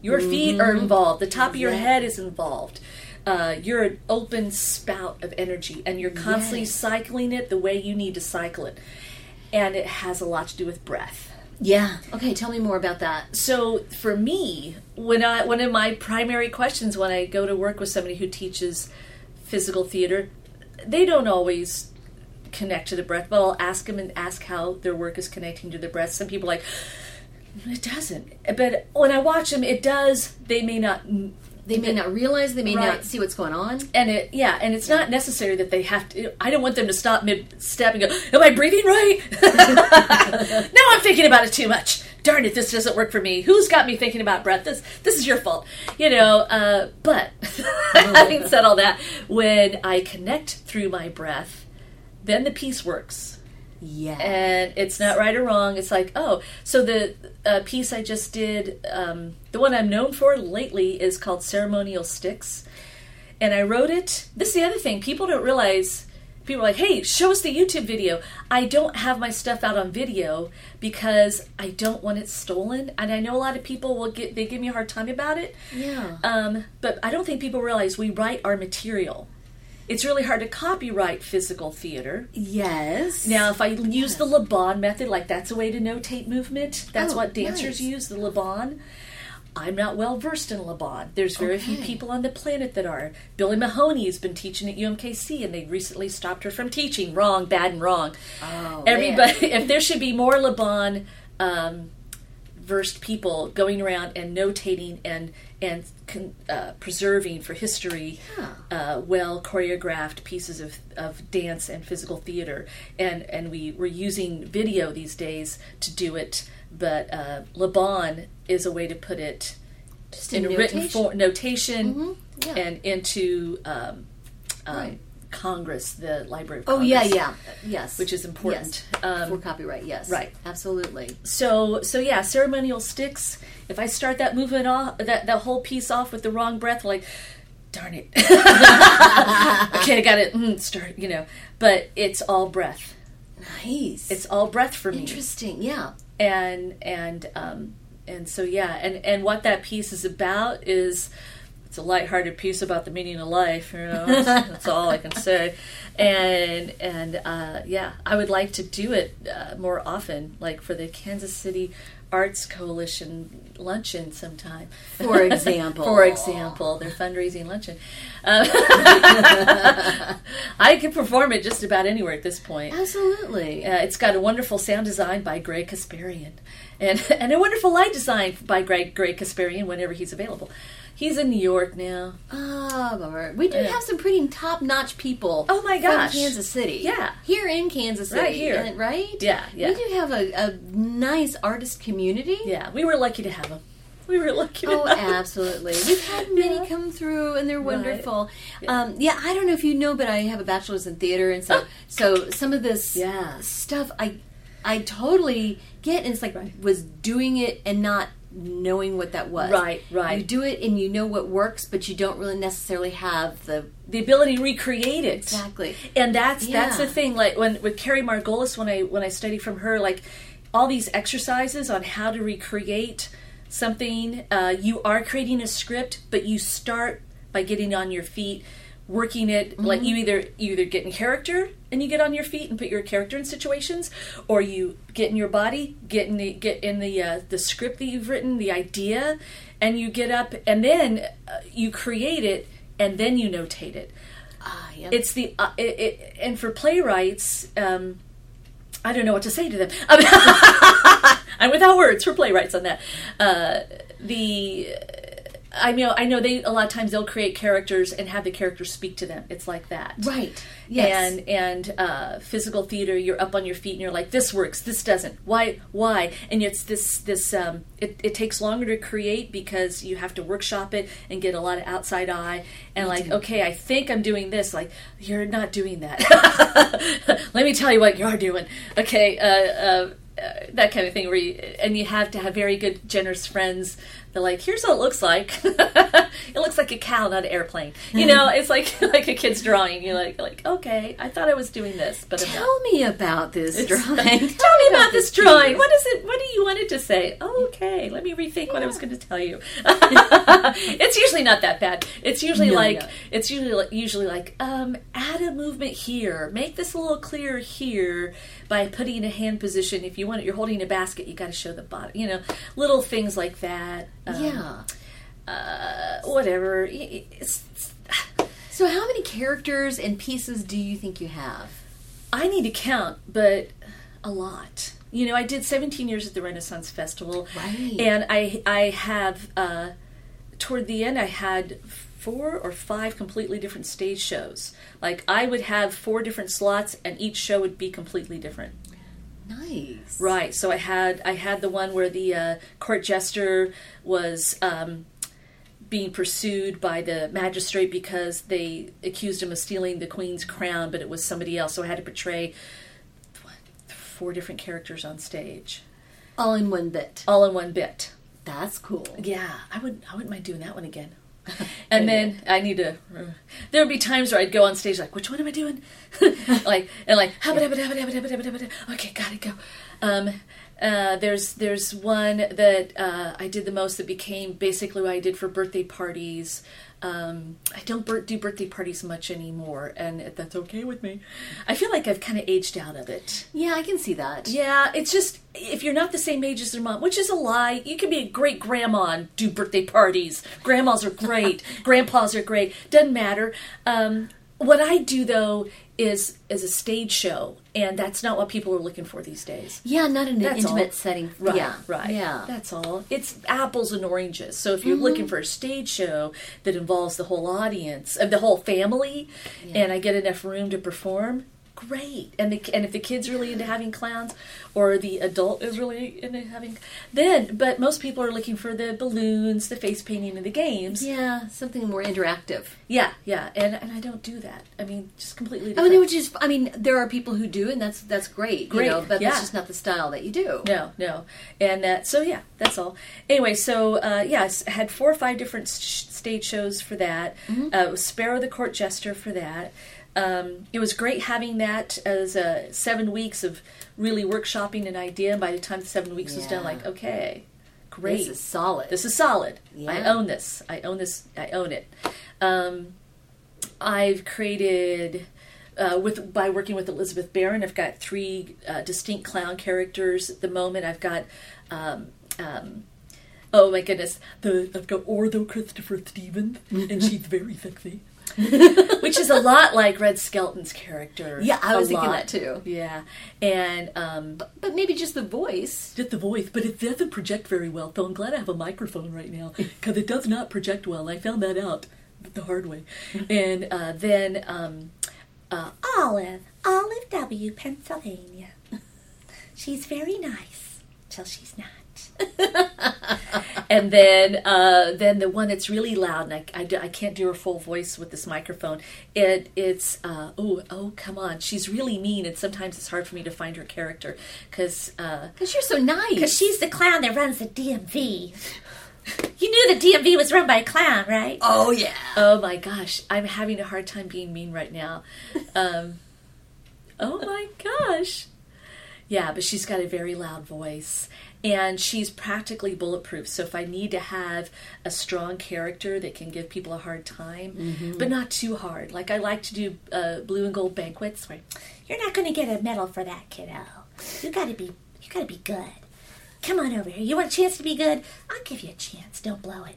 Your feet are involved. The top of your head is involved. You're an open spout of energy, and you're constantly cycling it the way you need to cycle it. And it has a lot to do with breath. Yeah. Okay, tell me more about that. So for me, one of my primary questions when I go to work with somebody who teaches physical theater, they don't always connect to the breath, but I'll ask them and ask how their work is connecting to the breath. Some people are like, it doesn't. But when I watch them, it does. They may not realize. They may not see what's going on. And it's not necessary that they have to. I don't want them to stop mid-step and go, am I breathing right? No, I'm thinking about it too much. Darn it, this doesn't work for me. Who's got me thinking about breath? This is your fault. But having said all that, when I connect through my breath, then the piece works. Yeah. And it's not right or wrong. It's like, so the piece I just did, the one I'm known for lately is called Ceremonial Sticks. And I wrote it. This is the other thing. People don't realize, people are like, hey, show us the YouTube video. I don't have my stuff out on video because I don't want it stolen. And I know a lot of people they give me a hard time about it. Yeah. But I don't think people realize we write our material. It's really hard to copyright physical theater. Yes. Now, if I use the Laban method, like that's a way to notate movement. That's what dancers use, the Laban. I'm not well versed in Laban. There's very few people on the planet that are. Billy Mahoney has been teaching at UMKC, and they recently stopped her from teaching. Wrong, bad, and wrong. Oh, everybody. If there should be more Laban versed people going around and notating and preserving for history well-choreographed pieces of dance and physical theater. And we're using video these days to do it, but Laban is a way to put it just in a written notation and into Congress, the Library of Congress. Yes. Which is important. Yes. For copyright, yes. Right. Absolutely. So Ceremonial Sticks, if I start that movement off, that whole piece off with the wrong breath, like, darn it. Okay, I got it. Start, But it's all breath. Nice. It's all breath for me. Interesting, yeah. And what that piece is about is... It's a lighthearted piece about the meaning of life, That's all I can say. And I would like to do it more often, like for the Kansas City Arts Coalition luncheon sometime. For example, their fundraising luncheon. I can perform it just about anywhere at this point. Absolutely. It's got a wonderful sound design by Greg Kasparian and a wonderful light design by Greg Kasparian whenever he's available. He's in New York now. Oh, Lord. We do have some pretty top-notch people. Oh, my gosh. From Kansas City. Yeah. Here in Kansas City. Right here. Right? Yeah, yeah. We do have a nice artist community. Yeah. We were lucky to have them. Absolutely. We've had many come through, and they're wonderful. Right. I don't know if you know, but I have a bachelor's in theater, and so some of this stuff I totally get, and it's like was doing it and not knowing what that was. Right. You do it and you know what works, but you don't really necessarily have the ability to recreate it. Exactly. And that's the thing. Like with Carrie Margolis, when I studied from her, like all these exercises on how to recreate something, you are creating a script, but you start by getting on your feet, working it. Mm-hmm. Like you either get in character and you get on your feet and put your character in situations, or you get in your body, get in the script that you've written, the idea, and you get up, and then you create it, and then you notate it. Yep. It's the and for playwrights, I don't know what to say to them. I'm without words for playwrights on that. I know they a lot of times they'll create characters and have the characters speak to them. It's like that, right? Yes. And physical theater, you're up on your feet and you're like, this works, this doesn't. Why? And it's this. It takes longer to create because you have to workshop it and get a lot of outside eye and okay, I think I'm doing this. Like, you're not doing that. Let me tell you what you're doing. Okay. That kind of thing, where you have to have very good, generous friends. They're like, here's what it looks like. It looks like a cow, not an airplane. You know, it's like a kid's drawing. You're like, okay, I thought I was doing this, but tell me about this drawing. Tell me about this drawing. What is it? What do you want it to say? Oh, okay, let me rethink what I was going to tell you. It's usually not that bad. It's usually add a movement here, make this a little clearer here by putting a hand position. If you want it, you're holding a basket. You got to show the bottom. You know, little things like that. Whatever. So how many characters and pieces do you think you have? I need to count, but a lot. You know, I did 17 years at the Renaissance Festival. Right. And I have, toward the end, I had 4 or 5 completely different stage shows. Like, I would have 4 different slots, and each show would be completely different. Nice. Right. So I had the one where the court jester was being pursued by the magistrate because they accused him of stealing the queen's crown, but it was somebody else. So I had to portray 4 different characters on stage, all in one bit. That's cool. Yeah, I wouldn't mind doing that one again. And then I need to. There would be times where I'd go on stage like, "Which one am I doing?" Okay, gotta go. There's one that I did the most that became basically what I did for birthday parties. I don't do birthday parties much anymore, and that's okay with me. I feel like I've kind of aged out of it. Yeah, I can see that. Yeah, it's just, if you're not the same age as your mom, which is a lie, you can be a great grandma and do birthday parties. Grandmas are great. Grandpas are great. Doesn't matter. What I do, though, is a stage show, and that's not what people are looking for these days. Yeah, not in an intimate setting. Right, yeah. Right. Yeah. That's all. It's apples and oranges. So if you're looking for a stage show that involves the whole audience, the whole family, and I get enough room to perform, great. And if the kid's really into having clowns, or the adult is really into having, but most people are looking for the balloons, the face painting, and the games. Yeah, something more interactive. Yeah, and I don't do that. I mean, just completely different. There are people who do, and that's great. You know, but that's just not the style that you do. No, and that's all. Anyway, so I had 4 or 5 different stage shows for that. It was Sparrow the Court Jester for that. It was great having that as 7 weeks of really workshopping an idea. And by the time the 7 weeks was done, like, okay, great. This is solid. Yeah. I own it. I've created, by working with Elizabeth Barron, I've got 3 distinct clown characters at the moment. I've got... oh, my goodness. I've got Ortho Christopher Stevens, and she's very sexy. Which is a lot like Red Skelton's character. Yeah, I was thinking that too. Yeah, and but maybe just the voice. But it doesn't project very well. So I'm glad I have a microphone right now because it does not project well. I found that out the hard way. And then Olive W. Pennsylvania. She's very nice till she's not. And then the one that's really loud, and I can't do her full voice with this microphone. It's come on, she's really mean, and sometimes it's hard for me to find her character because you're so nice. Because she's the clown that runs the DMV. You knew the DMV was run by a clown, right? Oh yeah. Oh my gosh, I'm having a hard time being mean right now. Oh my gosh. Yeah, but she's got a very loud voice. And she's practically bulletproof. So if I need to have a strong character that can give people a hard time, but not too hard. Like I like to do blue and gold banquets where you're not going to get a medal for that, kiddo. You got to be good. Come on over here. You want a chance to be good? I'll give you a chance. Don't blow it.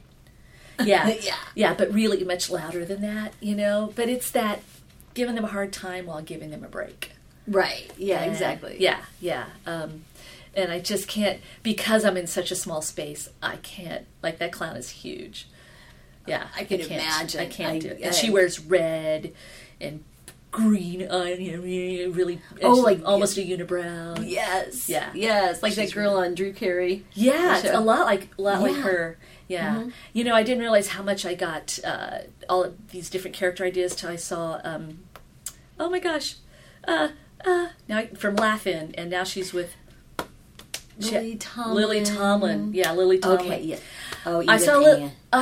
Yeah, yeah. But really, much louder than that, you know. But it's that giving them a hard time while giving them a break. Right. Yeah. And, exactly. Yeah. And I just can't, because I'm in such a small space, I can't. Like, that clown is huge. Yeah, I can imagine. I can't do it. And she wears red and green on, really, almost a unibrow. Yes. Yeah. Yes, like that girl on Drew Carey. Yeah, it's a lot like her. Yeah. Mm-hmm. I didn't realize how much I got all of these different character ideas till I saw, oh my gosh, now from Laugh-In, and now she's with Lily Tomlin. Yeah, Lily Tomlin. Okay, yeah. Oh, I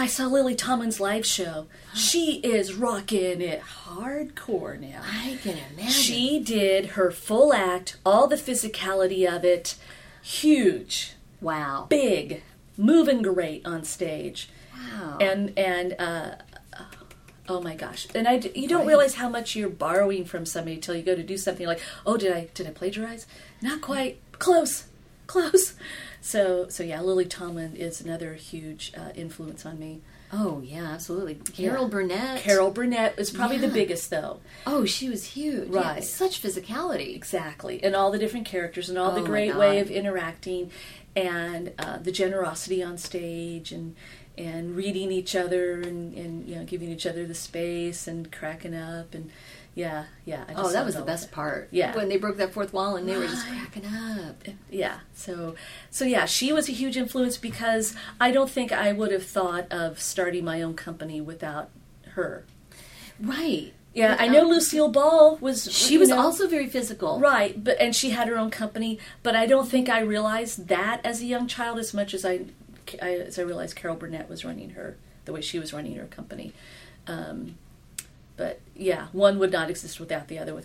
saw Lily Tomlin's live show. She is rocking it hardcore now. I can imagine. She did her full act, all the physicality of it. Huge. Wow. Big. Moving great on stage. Wow. And oh my gosh. And you don't realize how much you're borrowing from somebody till you go to do something like, "Oh, did I plagiarize?" Not quite. Close. So yeah, Lily Tomlin is another huge influence on me. Oh, yeah, absolutely. Carol Burnett was probably the biggest, though. Oh, she was huge. Right. Yeah, such physicality. Exactly. And all the different characters and all the great way of interacting and the generosity on stage and reading each other and giving each other the space and cracking up and... Yeah. That was the best part. Yeah, when they broke that fourth wall and they were just cracking up. Yeah. So, she was a huge influence because I don't think I would have thought of starting my own company without her. Right. Yeah, I know Lucille Ball was also very physical. Right, and she had her own company, but I don't think I realized that as a young child as much as I realized Carol Burnett was running the way she was running her company. But yeah, one would not exist without the other.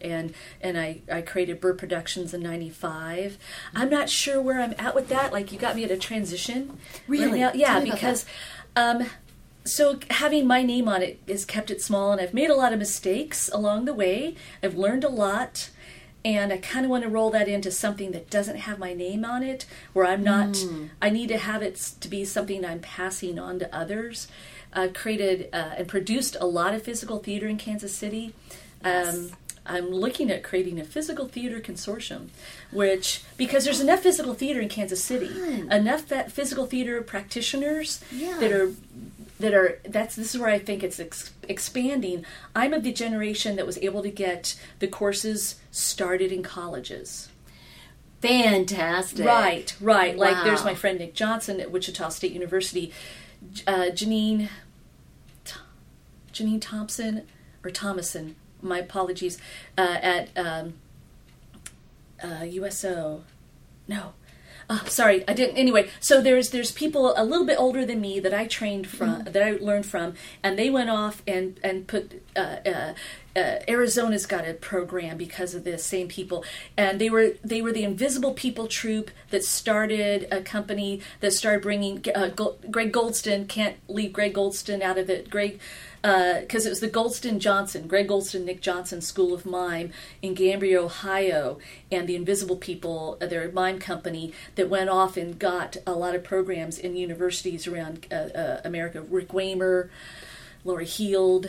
And I created Byrd Productions in 95. I'm not sure where I'm at with that. Like, you got me at a transition. Really? Right now. Yeah, because so having my name on it has kept it small, and I've made a lot of mistakes along the way. I've learned a lot, and I kind of want to roll that into something that doesn't have my name on it, where I'm not... I need to have it to be something I'm passing on to others. Created and produced a lot of physical theater in Kansas City. Yes. I'm looking at creating a physical theater consortium, because there's enough physical theater in Kansas City, enough that physical theater practitioners this is where I think it's expanding. I'm of the generation that was able to get the courses started in colleges. Fantastic. Right. Wow. Like, there's my friend Nick Johnson at Wichita State University. Janine Thompson or Thomason, my apologies, at USO. No, sorry, I didn't. Anyway, so there's people a little bit older than me that I trained from, that I learned from, and they went off and put. Arizona's got a program because of the same people, and they were the Invisible People troupe that started a company that started bringing Greg Goldston. Can't leave Greg Goldston out of it. Greg, because it was the Nick Johnson School of Mime in Gambier, Ohio, and the Invisible People, their mime company, that went off and got a lot of programs in universities around America. Rick Waymer, Lori Heald.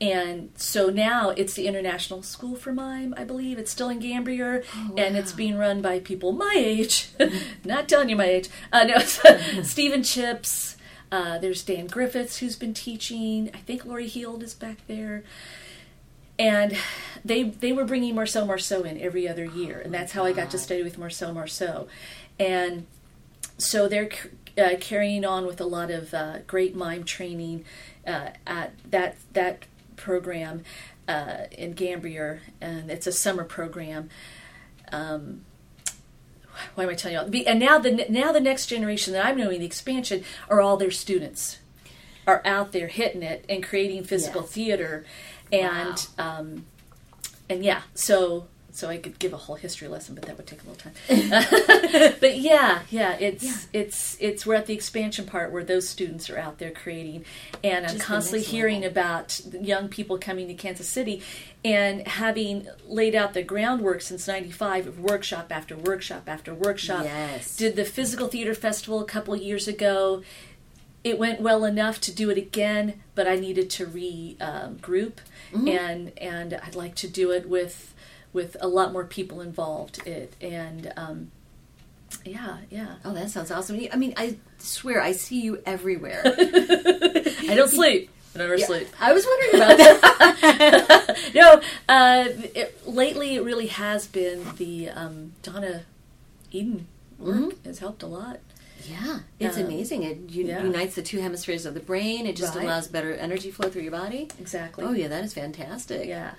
And so now it's the International School for Mime, I believe. It's still in Gambier, and it's being run by people my age. Not telling you my age. Stephen Chips. There's Dan Griffiths, who's been teaching. I think Lori Heald is back there. And they were bringing Marcel Marceau in every other year, and that's how I got to study with Marcel Marceau. And so they're carrying on with a lot of great mime training at that program in Gambier, and it's a summer program. Why am I telling you all? And now the next generation that I'm knowing, the expansion, are all their students are out there hitting it and creating physical theater, and wow. So I could give a whole history lesson, but that would take a little time. But it's we're at the expansion part where those students are out there creating, and I'm constantly hearing about young people coming to Kansas City and having laid out the groundwork since 95 of workshop after workshop after workshop. Yes. Did the Physical Theater Festival a couple of years ago. It went well enough to do it again, but I needed to regroup, and I'd like to do it with a lot more people involved, and Yeah. Oh, that sounds awesome. I mean, I swear, I see you everywhere. I don't sleep. I never sleep. I was wondering about that. Lately it really has been the Donna Eden work has helped a lot. Yeah, it's amazing. It unites the two hemispheres of the brain. It just allows better energy flow through your body. Exactly. Oh, yeah, that is fantastic. Yeah.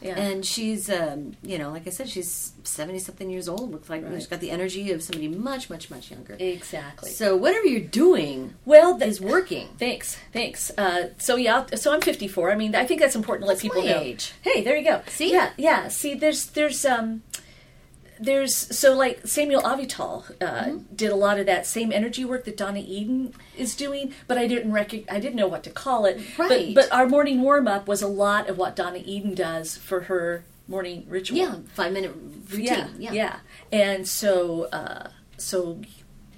And she's, like I said, she's 70-something years old. Looks like she's got the energy of somebody much, much, much younger. Exactly. So whatever you're doing is working. Thanks. So I'm 54. I mean, I think that's important to let people know. Age. Hey, there you go. See? Yeah. See, there's Samuel Avital did a lot of that same energy work that Donna Eden is doing, but I didn't know what to call it. Right. But our morning warm-up was a lot of what Donna Eden does for her morning ritual. Yeah, 5-minute routine. Yeah. And so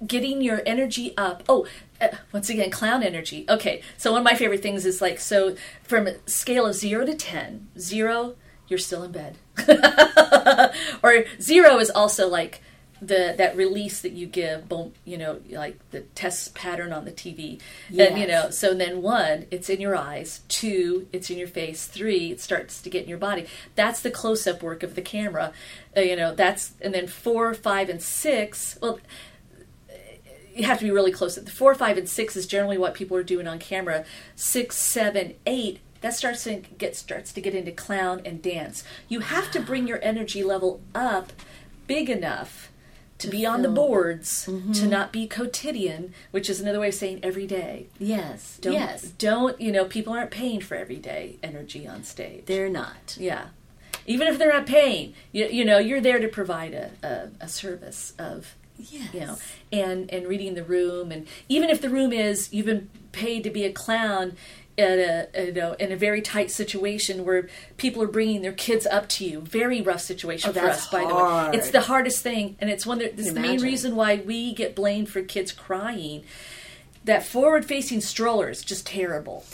getting your energy up. Once again, clown energy. Okay, so one of my favorite things is from a scale of 0 to 10, 0, you're still in bed. Or 0 is also like that release that you give, boom, like the test pattern on the TV. Yes. And, so then 1, it's in your eyes. 2, it's in your face. 3, it starts to get in your body. That's the close-up work of the camera. And then 4, 5, and 6, well, you have to be really close. 4, 5, and 6 is generally what people are doing on camera. 6, 7, 8. That starts to get into clown and dance. You have to bring your energy level up big enough to be on the boards, to not be quotidian, which is another way of saying every day. Yes. Don't, people aren't paying for everyday energy on stage. They're not. Yeah. Even if they're not paying, you're there to provide a service of, and reading the room. And even if the room is, you've been paid to be a clown, in a very tight situation where people are bringing their kids up to you. Very rough situation for us, by the way. It's the hardest thing, and it's one that's the main reason why we get blamed for kids crying. That forward-facing stroller is just terrible.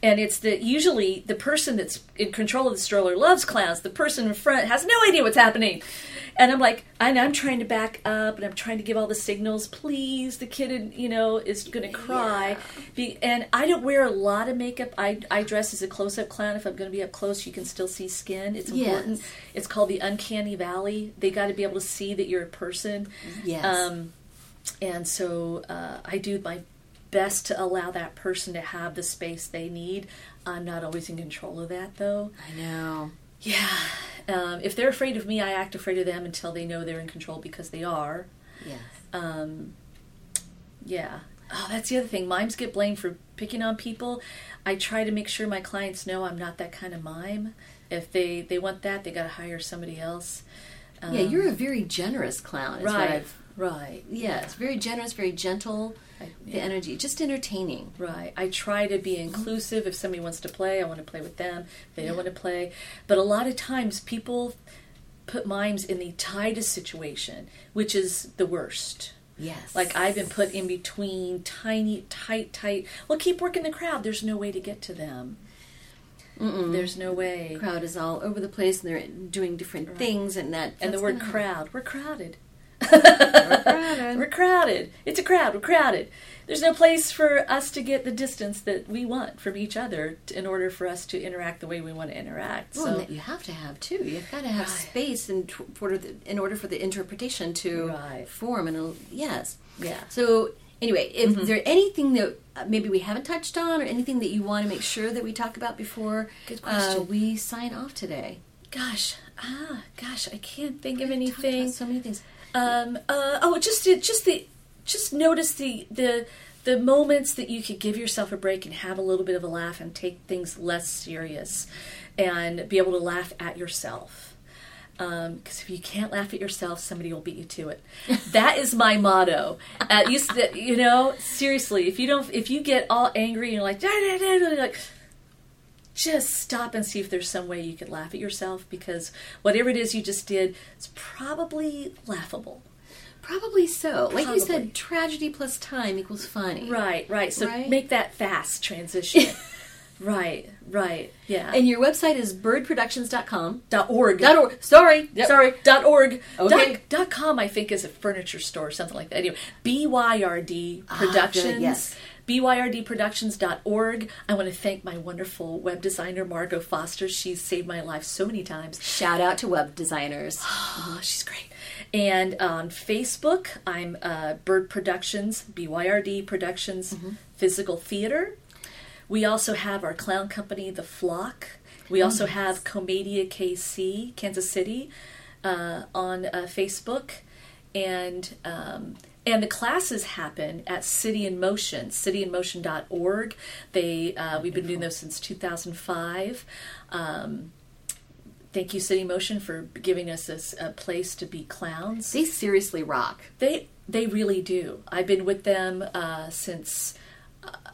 And it's usually the person that's in control of the stroller loves clowns. The person in front has no idea what's happening. And I'm like, I'm trying to back up, and I'm trying to give all the signals. Please, the kid, is going to cry. Yeah. And I don't wear a lot of makeup. I dress as a close-up clown. If I'm going to be up close, you can still see skin. It's important. Yes. It's called the uncanny valley. They got to be able to see that you're a person. Yes. And so I do my best to allow that person to have the space they need. I'm not always in control of that, though. I know. Yeah. If they're afraid of me, I act afraid of them until they know they're in control, because they are. Yes. Yeah. Oh, that's the other thing. Mimes get blamed for picking on people. I try to make sure my clients know I'm not that kind of mime. If they want that, they got to hire somebody else. You're a very generous clown. Right. Yeah, it's very generous, very gentle. The energy, just entertaining. Right. I try to be inclusive. If somebody wants to play, I want to play with them. If they don't want to play. But a lot of times people put mimes in the tightest situation, which is the worst. Yes. Like I've been put in between tiny, tight. Well, keep working the crowd. There's no way to get to them. Mm-mm. There's no way. The crowd is all over the place, and they're doing different things. And the word crowd. We're crowded. We're crowded. It's a crowd. We're crowded. There's no place for us to get the distance that we want from each other in order for us to interact the way we want to interact. Well, and that you have to have, too. You've got to have space in order for the interpretation to form. And yes. So anyway, if there anything that maybe we haven't touched on, or anything that you want to make sure that we talk about before we sign off today. Gosh, I can't think of anything. About so many things. Just notice the moments that you could give yourself a break and have a little bit of a laugh and take things less serious, and be able to laugh at yourself. Because if you can't laugh at yourself, somebody will beat you to it. That is my motto. At least seriously, if you get all angry and you're like, just stop and see if there's some way you could laugh at yourself, because whatever it is you just did, it's probably laughable. Probably so. Like you said, tragedy plus time equals funny. Right. So make that fast transition. Right, right, yeah. And your website is birdproductions.com. .org. Sorry. .org. Okay. .com, I think, is a furniture store or something like that. Anyway, BYRD Productions. Good, yes. BYRDproductions.org. I want to thank my wonderful web designer, Margot Foster. She's saved my life so many times. Shout out to web designers. Oh, she's great. And on Facebook, I'm Byrd Productions, BYRD Productions, mm-hmm. Physical Theater. We also have our clown company, The Flock. We also have Comedia KC, Kansas City, on Facebook. And the classes happen at City in Motion, cityinmotion.org. We've been doing those since 2005. Thank you, City in Motion, for giving us a place to be clowns. They seriously rock. They really do. I've been with them since...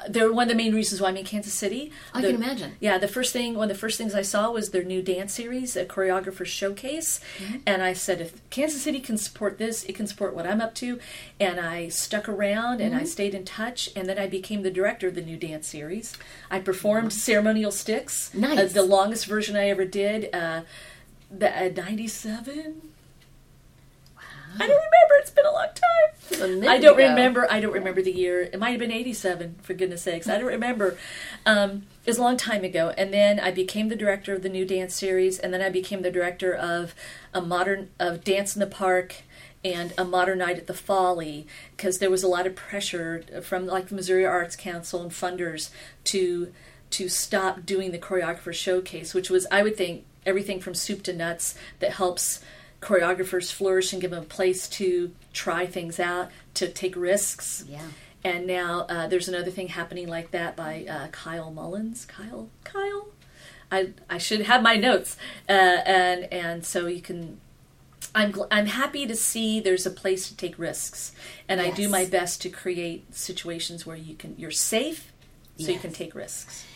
They're one of the main reasons why I'm in Kansas City. I can imagine. Yeah, one of the first things I saw was their new dance series, a choreographer showcase, mm-hmm. and I said, if Kansas City can support this, it can support what I'm up to, and I stuck around and I stayed in touch, and then I became the director of the new dance series. I performed Ceremonial Sticks, the longest version I ever did, 97. I don't remember. It's been a long time. I don't remember the year. It might have been 87, for goodness sakes. I don't remember. It was a long time ago. And then I became the director of the new dance series. And then I became the director of Dance in the Park and A Modern Night at the Folly, because there was a lot of pressure from the Missouri Arts Council and funders to stop doing the choreographer showcase, which was, I would think, everything from soup to nuts that helps choreographers flourish and give them a place to try things out, to take risks. Yeah. And now there's another thing happening like that by Kyle Mullins. Kyle? I should have my notes. And so you can... I'm happy to see there's a place to take risks. And yes. I do my best to create situations where you're safe, so you can take risks.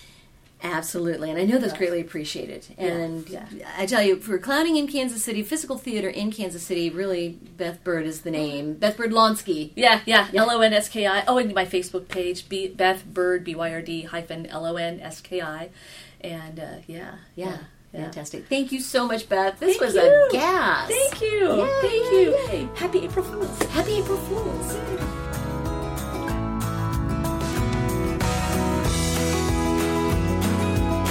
Absolutely, and I know that's greatly appreciated. And I tell you, for clowning in Kansas City, physical theater in Kansas City, really, Beth Byrd is the name. Beth Byrdlonski. Yeah. L-O-N-S-K-I. Oh, and my Facebook page, Beth Byrd, BYRD_LONSKI. And fantastic. Thank you so much, Beth. This was a gas. Thank you. Yay, thank you. Yay. Happy April Fools. Yay.